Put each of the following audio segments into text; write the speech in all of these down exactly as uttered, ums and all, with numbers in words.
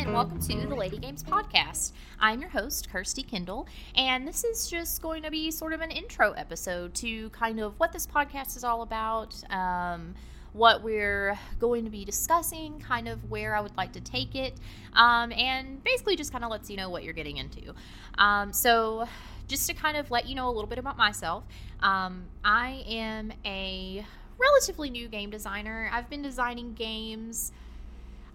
everyone, and welcome to the Ladee Games Podcast. I'm your host, Kirsty Kendall, and this is just going to be sort of an intro episode to kind of what this podcast is all about, um, what we're going to be discussing, kind of where I would like to take it, um, and basically just kind of lets you know what you're getting into. Um, so just to kind of let you know a little bit about myself, um, I am a relatively new game designer. I've been designing games...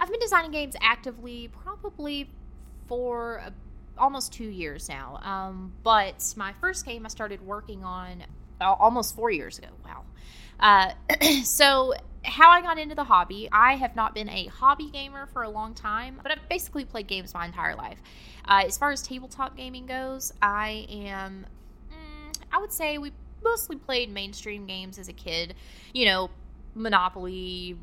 I've been designing games actively probably for uh, almost two years now, um, but my first game I started working on uh, almost four years ago. Wow. Uh, so how I got into the hobby, I have not been a hobby gamer for a long time, but I've basically played games my entire life. Uh, as far as tabletop gaming goes, I am, mm, I would say we mostly played mainstream games as a kid, you know, Monopoly,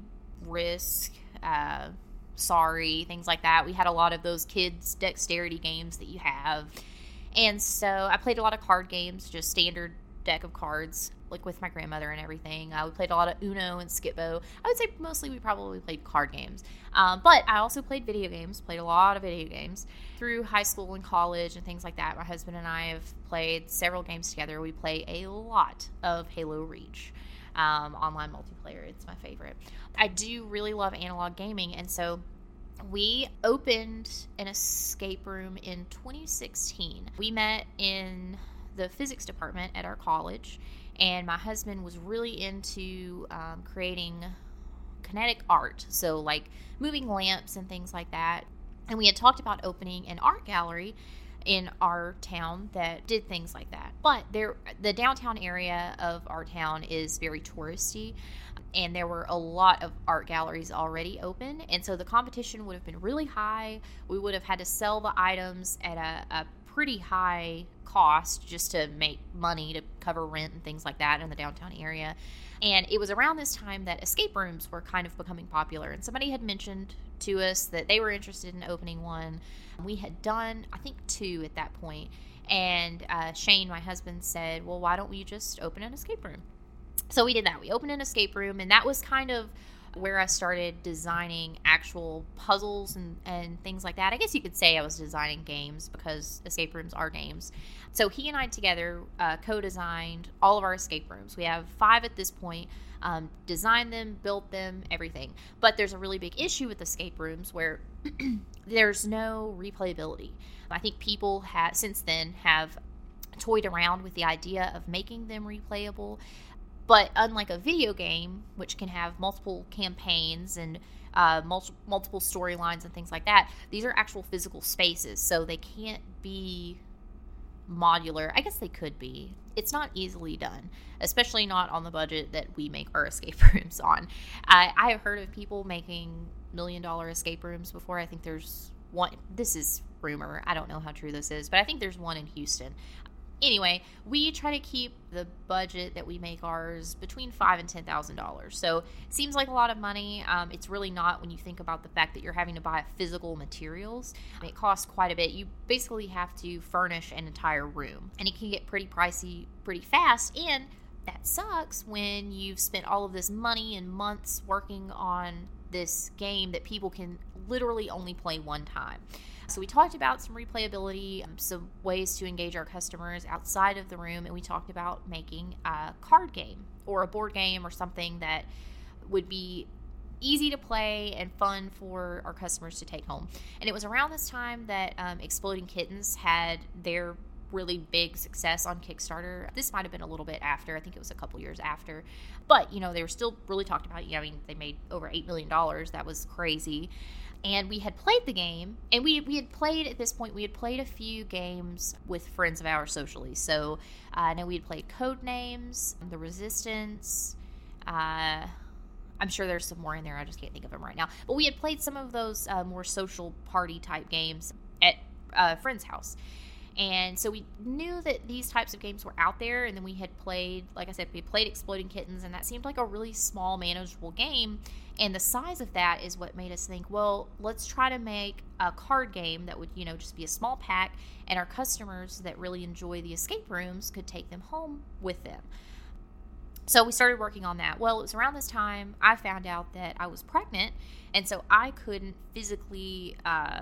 Risk, uh, Sorry, things like that. We had a lot of those kids' dexterity games that you have. And so I played a lot of card games, just standard deck of cards, like with my grandmother and everything. Uh, we played a lot of Uno and Skipbo. I would say mostly we probably played card games. Um, but I also played video games, played a lot of video games through high school and college and things like that. My husband and I have played several games together. We play a lot of Halo Reach. Um, online multiplayer, it's my favorite. I do really love analog gaming, and so we opened an escape room in twenty sixteen. We met in the physics department at our college, and my husband was really into um, creating kinetic art, so like moving lamps and things like that. And we had talked about opening an art gallery in our town that did things like that. But there, the downtown area of our town is very touristy, and there were a lot of art galleries already open, and so the competition would have been really high. We would have had to sell the items at a, a pretty high cost just to make money to cover rent and things like that in the downtown area. And it was around this time that escape rooms were kind of becoming popular, and somebody had mentioned to us that they were interested in opening one. We had done, I think, two at that point, and uh, Shane, my husband, said, well, why don't we just open an escape room? So we did that. We opened an escape room, and that was kind of where I started designing actual puzzles and, and things like that. I guess you could say I was designing games because escape rooms are games. So he and I together uh, co-designed all of our escape rooms. We have five at this point, um, designed them, built them, everything. But there's a really big issue with escape rooms where there's no replayability. I think people have, since then, have toyed around with the idea of making them replayable. But unlike a video game, which can have multiple campaigns and uh, multi- multiple storylines and things like that, these are actual physical spaces, so they can't be modular. I guess they could be. It's not easily done, especially not on the budget that we make our escape rooms on. I, I have heard of people making million-dollar escape rooms before. I think there's one. This is rumor. I don't know how true this is, but I think there's one in Houston. Anyway, we try to keep the budget that we make ours between five and ten thousand dollars. So it seems like a lot of money. Um, it's really not when you think about the fact that you're having to buy physical materials. It costs quite a bit. You basically have to furnish an entire room, and it can get pretty pricey pretty fast. And that sucks when you've spent all of this money and months working on this game that people can literally only play one time. So we talked about some replayability, some ways to engage our customers outside of the room, and we talked about making a card game or a board game or something that would be easy to play and fun for our customers to take home. And it was around this time that um, Exploding Kittens had their really big success on Kickstarter. This might have been a little bit after. I think it was a couple years after. But, you know, they were still really talked about. I mean, they made over eight million dollars. That was crazy. And we had played the game, and we we had played, at this point, we had played a few games with friends of ours socially. So uh, I know we had played Codenames, The Resistance. Uh, I'm sure there's some more in there. I just can't think of them right now. But we had played some of those uh, more social party type games at a friend's house. And so we knew that these types of games were out there, and then we had played, like I said, we played Exploding Kittens, and that seemed like a really small, manageable game, and the size of that is what made us think, well, let's try to make a card game that would, you know, just be a small pack, and our customers that really enjoy the escape rooms could take them home with them. So we started working on that. Well, it was around this time I found out that I was pregnant, and so I couldn't physically uh,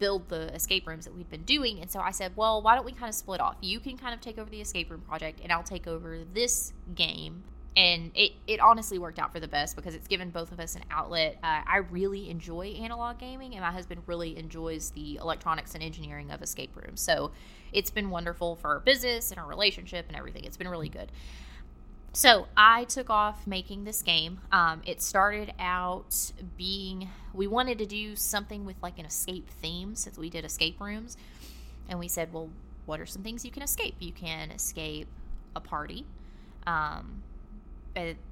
build the escape rooms that we'd been doing. And so I said, well, why don't we kind of split off? You can kind of take over the escape room project, and I'll take over this game. And it, it honestly worked out for the best because it's given both of us an outlet. Uh, I really enjoy analog gaming, and my husband really enjoys the electronics and engineering of escape rooms. So it's been wonderful for our business and our relationship and everything. It's been really good. So I took off making this game. Um, it started out being, we wanted to do something with like an escape theme since we did escape rooms. And we said, well, what are some things you can escape? You can escape a party. Um,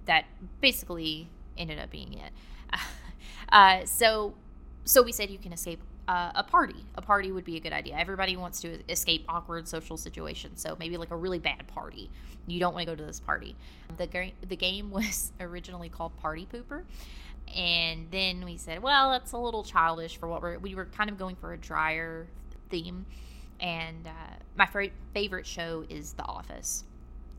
that basically ended up being it. uh, so, so we said you can escape Uh, a party. A party would be a good idea. Everybody wants to escape awkward social situations, so maybe like a really bad party. You don't want to go to this party. The, g- the game was originally called Party Pooper, and then we said, well, that's a little childish for what we're, we were kind of going for a drier theme, and uh, my f- favorite show is The Office.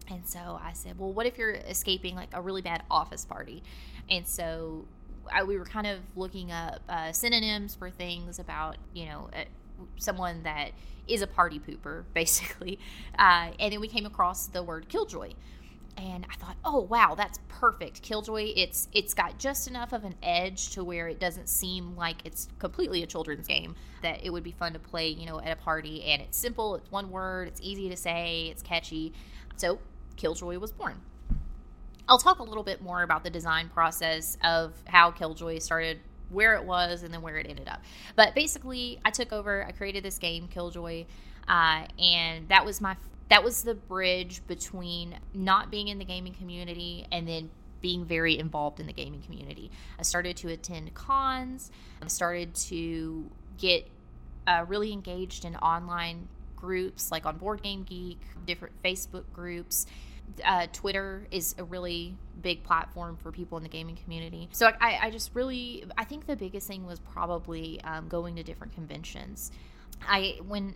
And so I said, well, what if you're escaping like a really bad office party? And so I, we were kind of looking up uh, synonyms for things about, you know, uh, someone that is a party pooper, basically. Uh, and then we came across the word Killjoy. And I thought, oh, wow, that's perfect. Killjoy, it's it's got just enough of an edge to where it doesn't seem like it's completely a children's game, that it would be fun to play, you know, at a party. And it's simple. It's one word. It's easy to say. It's catchy. So Killjoy was born. I'll talk a little bit more about the design process of how Killjoy started, where it was, and then where it ended up. But basically, I took over, I created this game, Killjoy, uh, and that was my that was the bridge between not being in the gaming community and then being very involved in the gaming community. I started to attend cons, I started to get uh, really engaged in online groups, like on Board Game Geek, different Facebook groups. Uh, Twitter is a really big platform for people in the gaming community. So I, I just really, I think the biggest thing was probably um, going to different conventions. I when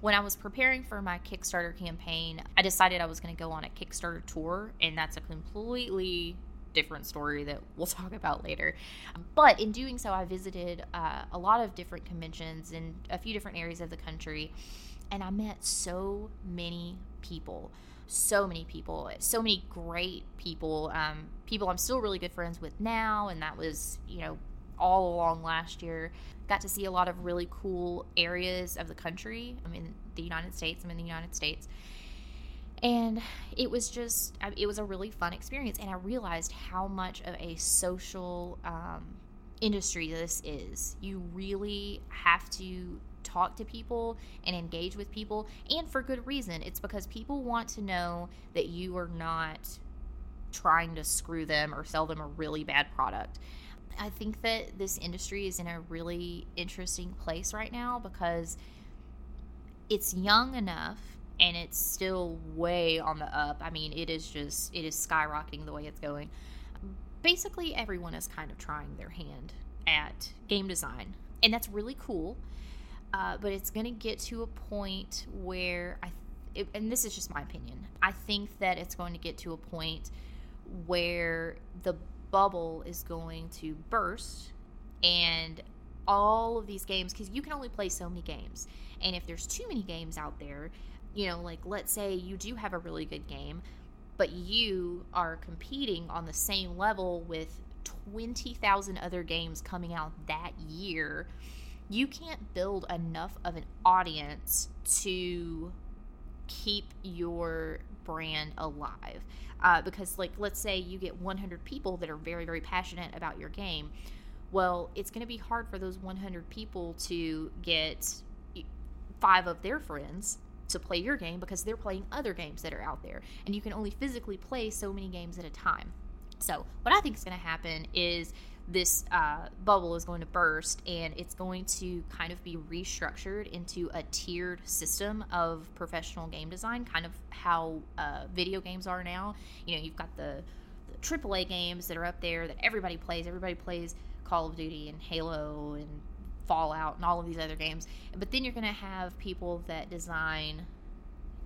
when I was preparing for my Kickstarter campaign, I decided I was going to go on a Kickstarter tour, and that's a completely different story that we'll talk about later. But in doing so, I visited uh, a lot of different conventions in a few different areas of the country, and I met so many people. So many people, so many great people, um, people I'm still really good friends with now, and that was, you know, all along last year. Got to see a lot of really cool areas of the country. I'm in the United States, I'm in the United States. And it was just, it was a really fun experience, and I realized how much of a social um, industry this is. You really have to talk to people and engage with people, and for good reason. It's because people want to know that you are not trying to screw them or sell them a really bad product. I think that this industry is in a really interesting place right now because it's young enough and it's still way on the up. I mean, it is just, it is skyrocketing the way it's going. Basically, everyone is kind of trying their hand at game design, and that's really cool. Uh, but it's going to get to a point where, I, th- it, and this is just my opinion, I think that it's going to get to a point where the bubble is going to burst, and all of these games, because you can only play so many games, and if there's too many games out there, you know, like let's say you do have a really good game, but you are competing on the same level with twenty thousand other games coming out that year. You can't build enough of an audience to keep your brand alive. Uh, because, like, let's say you get one hundred people that are very, very passionate about your game. Well, it's going to be hard for those one hundred people to get five of their friends to play your game because they're playing other games that are out there. And you can only physically play so many games at a time. So what I think is going to happen is this uh, bubble is going to burst, and it's going to kind of be restructured into a tiered system of professional game design, kind of how uh, video games are now. You know, you've got the, the triple A games that are up there that everybody plays. Everybody plays Call of Duty and Halo and Fallout and all of these other games. But then you're going to have people that design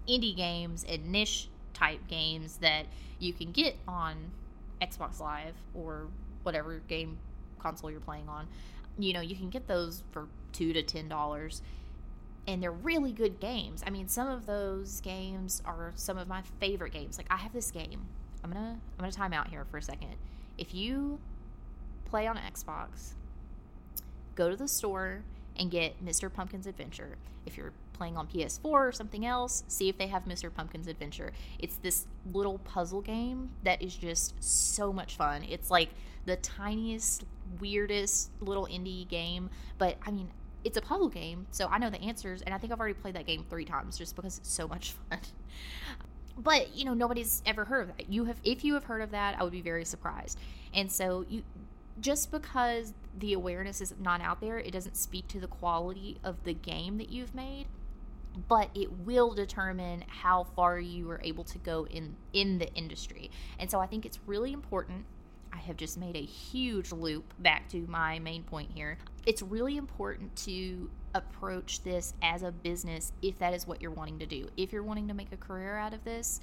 indie games and niche type games that you can get on Xbox Live or whatever game console you're playing on. You know, you can get those for two to ten dollars, and they're really good games. I mean, some of those games are some of my favorite games. Like, I have this game. I'm gonna I'm gonna time out here for a second. If you play on Xbox, go to the store and get Mister Pumpkin's Adventure. If you're playing on P S four or something else, see if they have Mister Pumpkin's Adventure. It's this little puzzle game that is just so much fun. It's like the tiniest, weirdest little indie game, but I mean, it's a puzzle game, so I know the answers, and I think I've already played that game three times just because it's so much fun. But, you know, nobody's ever heard of that. You have, if you have heard of that, I would be very surprised. And so you, just because the awareness is not out there, it doesn't speak to the quality of the game that you've made, but it will determine how far you are able to go in, in the industry. And so I think it's really important. I have just made a huge loop back to my main point here. It's really important to approach this as a business if that is what you're wanting to do. If you're wanting to make a career out of this,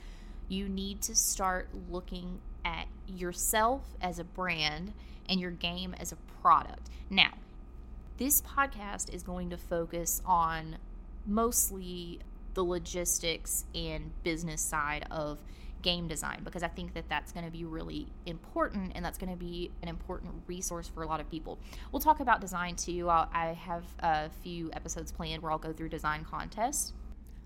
you need to start looking at yourself as a brand and your game as a product. Now, this podcast is going to focus on mostly the logistics and business side of game design, because I think that that's going to be really important, and that's going to be an important resource for a lot of people. We'll talk about design too. I'll, I have a few episodes planned where I'll go through design contests,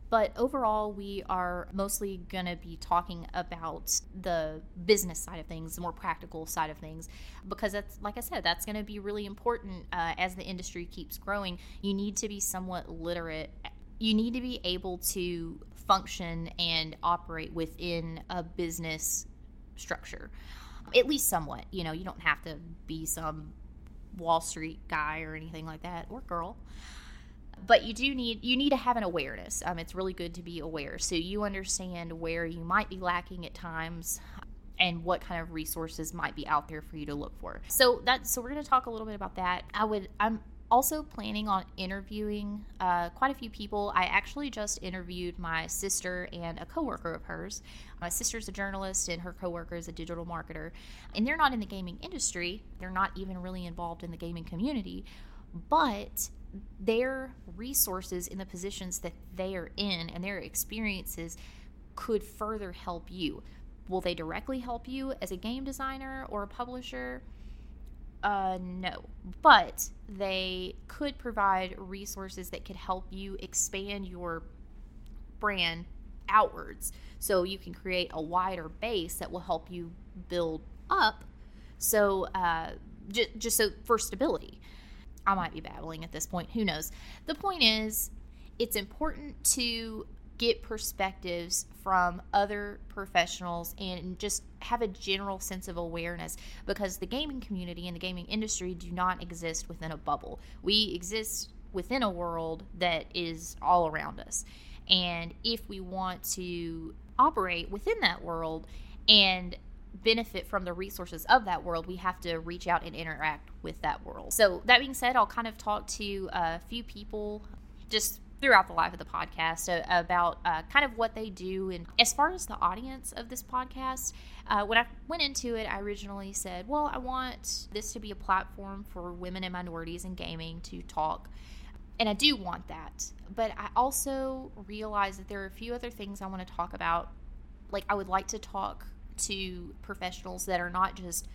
but overall we are mostly going to be talking about the business side of things, the more practical side of things, because that's, like I said, that's going to be really important uh, as the industry keeps growing. You need to be somewhat literate. You need to be able to function and operate within a business structure, at least somewhat. You know, you don't have to be some Wall Street guy or anything like that, or girl, but you do need you need to have an awareness. Um, it's really good to be aware, so you understand where you might be lacking at times and what kind of resources might be out there for you to look for. So that so we're going to talk a little bit about that. I would I'm also planning on interviewing uh, quite a few people. I actually just interviewed my sister and a coworker of hers. My sister's a journalist and her coworker is a digital marketer, and they're not in the gaming industry. They're not even really involved in the gaming community, but their resources in the positions that they are in and their experiences could further help you. Will they directly help you as a game designer or a publisher? Uh, no, but they could provide resources that could help you expand your brand outwards, so you can create a wider base that will help you build up. So uh, j- just so for stability. I might be babbling at this point. Who knows? The point is, it's important to get perspectives from other professionals and just have a general sense of awareness, because the gaming community and the gaming industry do not exist within a bubble. We exist within a world that is all around us. And if we want to operate within that world and benefit from the resources of that world, we have to reach out and interact with that world. So that being said, I'll kind of talk to a few people just throughout the life of the podcast about uh, kind of what they do. And as far as the audience of this podcast, uh, when I went into it, I originally said, well, I want this to be a platform for women and minorities in gaming to talk. And I do want that. But I also realized that there are a few other things I want to talk about. Like, I would like to talk to professionals that are not just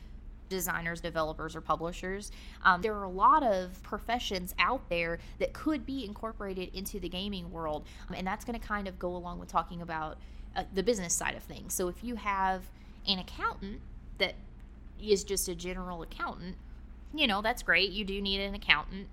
designers, developers, or publishers. Um, there are a lot of professions out there that could be incorporated into the gaming world, and that's going to kind of go along with talking about uh, the business side of things. So if you have an accountant that is just a general accountant, you know, that's great. You do need an accountant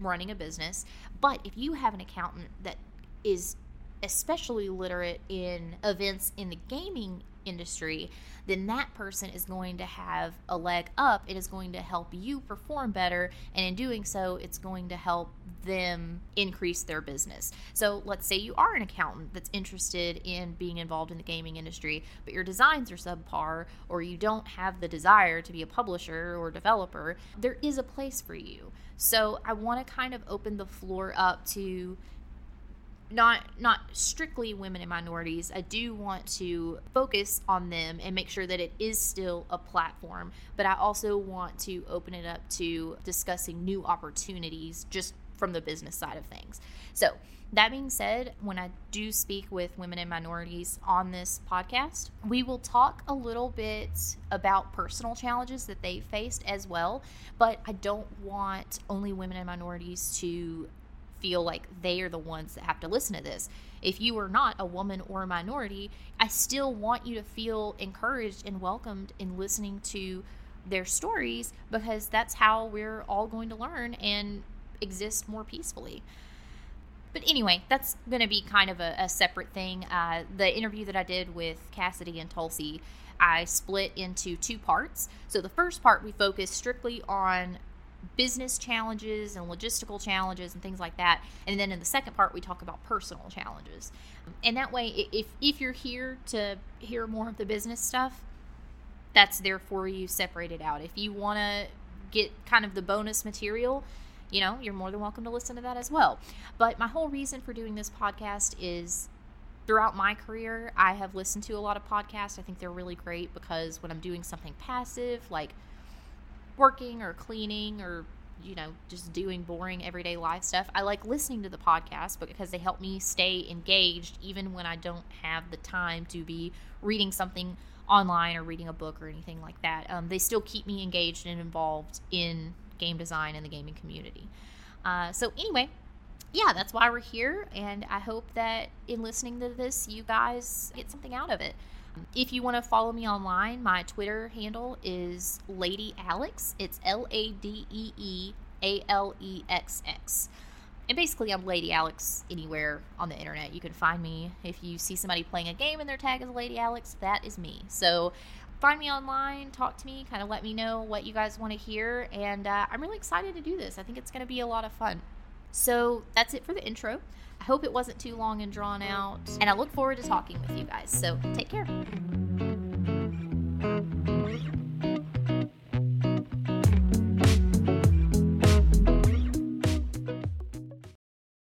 running a business. But if you have an accountant that is especially literate in events in the gaming industry, then that person is going to have a leg up. It is going to help you perform better, and in doing so, it's going to help them increase their business. So let's say you are an accountant that's interested in being involved in the gaming industry, but your designs are subpar, or you don't have the desire to be a publisher or developer. There is a place for you. So I want to kind of open the floor up to not not strictly women and minorities. I do want to focus on them and make sure that it is still a platform, but I also want to open it up to discussing new opportunities just from the business side of things. So that being said, when I do speak with women and minorities on this podcast, we will talk a little bit about personal challenges that they faced as well, but I don't want only women and minorities to feel like they are the ones that have to listen to this. If you are not a woman or a minority, I still want you to feel encouraged and welcomed in listening to their stories, because that's how we're all going to learn and exist more peacefully. But anyway, that's going to be kind of a, a separate thing. Uh, the interview that I did with Cassidy and Tulsi, I split into two parts. So the first part, we focused strictly on business challenges and logistical challenges and things like that. And then in the second part, we talk about personal challenges. And that way, if if you're here to hear more of the business stuff, that's there for you, separated out. If you want to get kind of the bonus material, you know, you're more than welcome to listen to that as well. But my whole reason for doing this podcast is throughout my career, I have listened to a lot of podcasts. I think they're really great because when I'm doing something passive, like working or cleaning or, you know, just doing boring everyday life stuff, I like listening to the podcast because they help me stay engaged even when I don't have the time to be reading something online or reading a book or anything like that. Um, they still keep me engaged and involved in game design and the gaming community. Uh, so anyway, yeah, that's why we're here, and I hope that in listening to this, you guys get something out of it. If you want to follow me online, my Twitter handle is Ladee Alex. It's L A D E E A L E X X. And basically, I'm Ladee Alex anywhere on the internet. You can find me. If you see somebody playing a game and their tag is Ladee Alex, that is me. So find me online, talk to me, kind of let me know what you guys want to hear. And uh, I'm really excited to do this. I think it's going to be a lot of fun. So that's it for the intro. I hope it wasn't too long and drawn out, and I look forward to talking with you guys. So take care.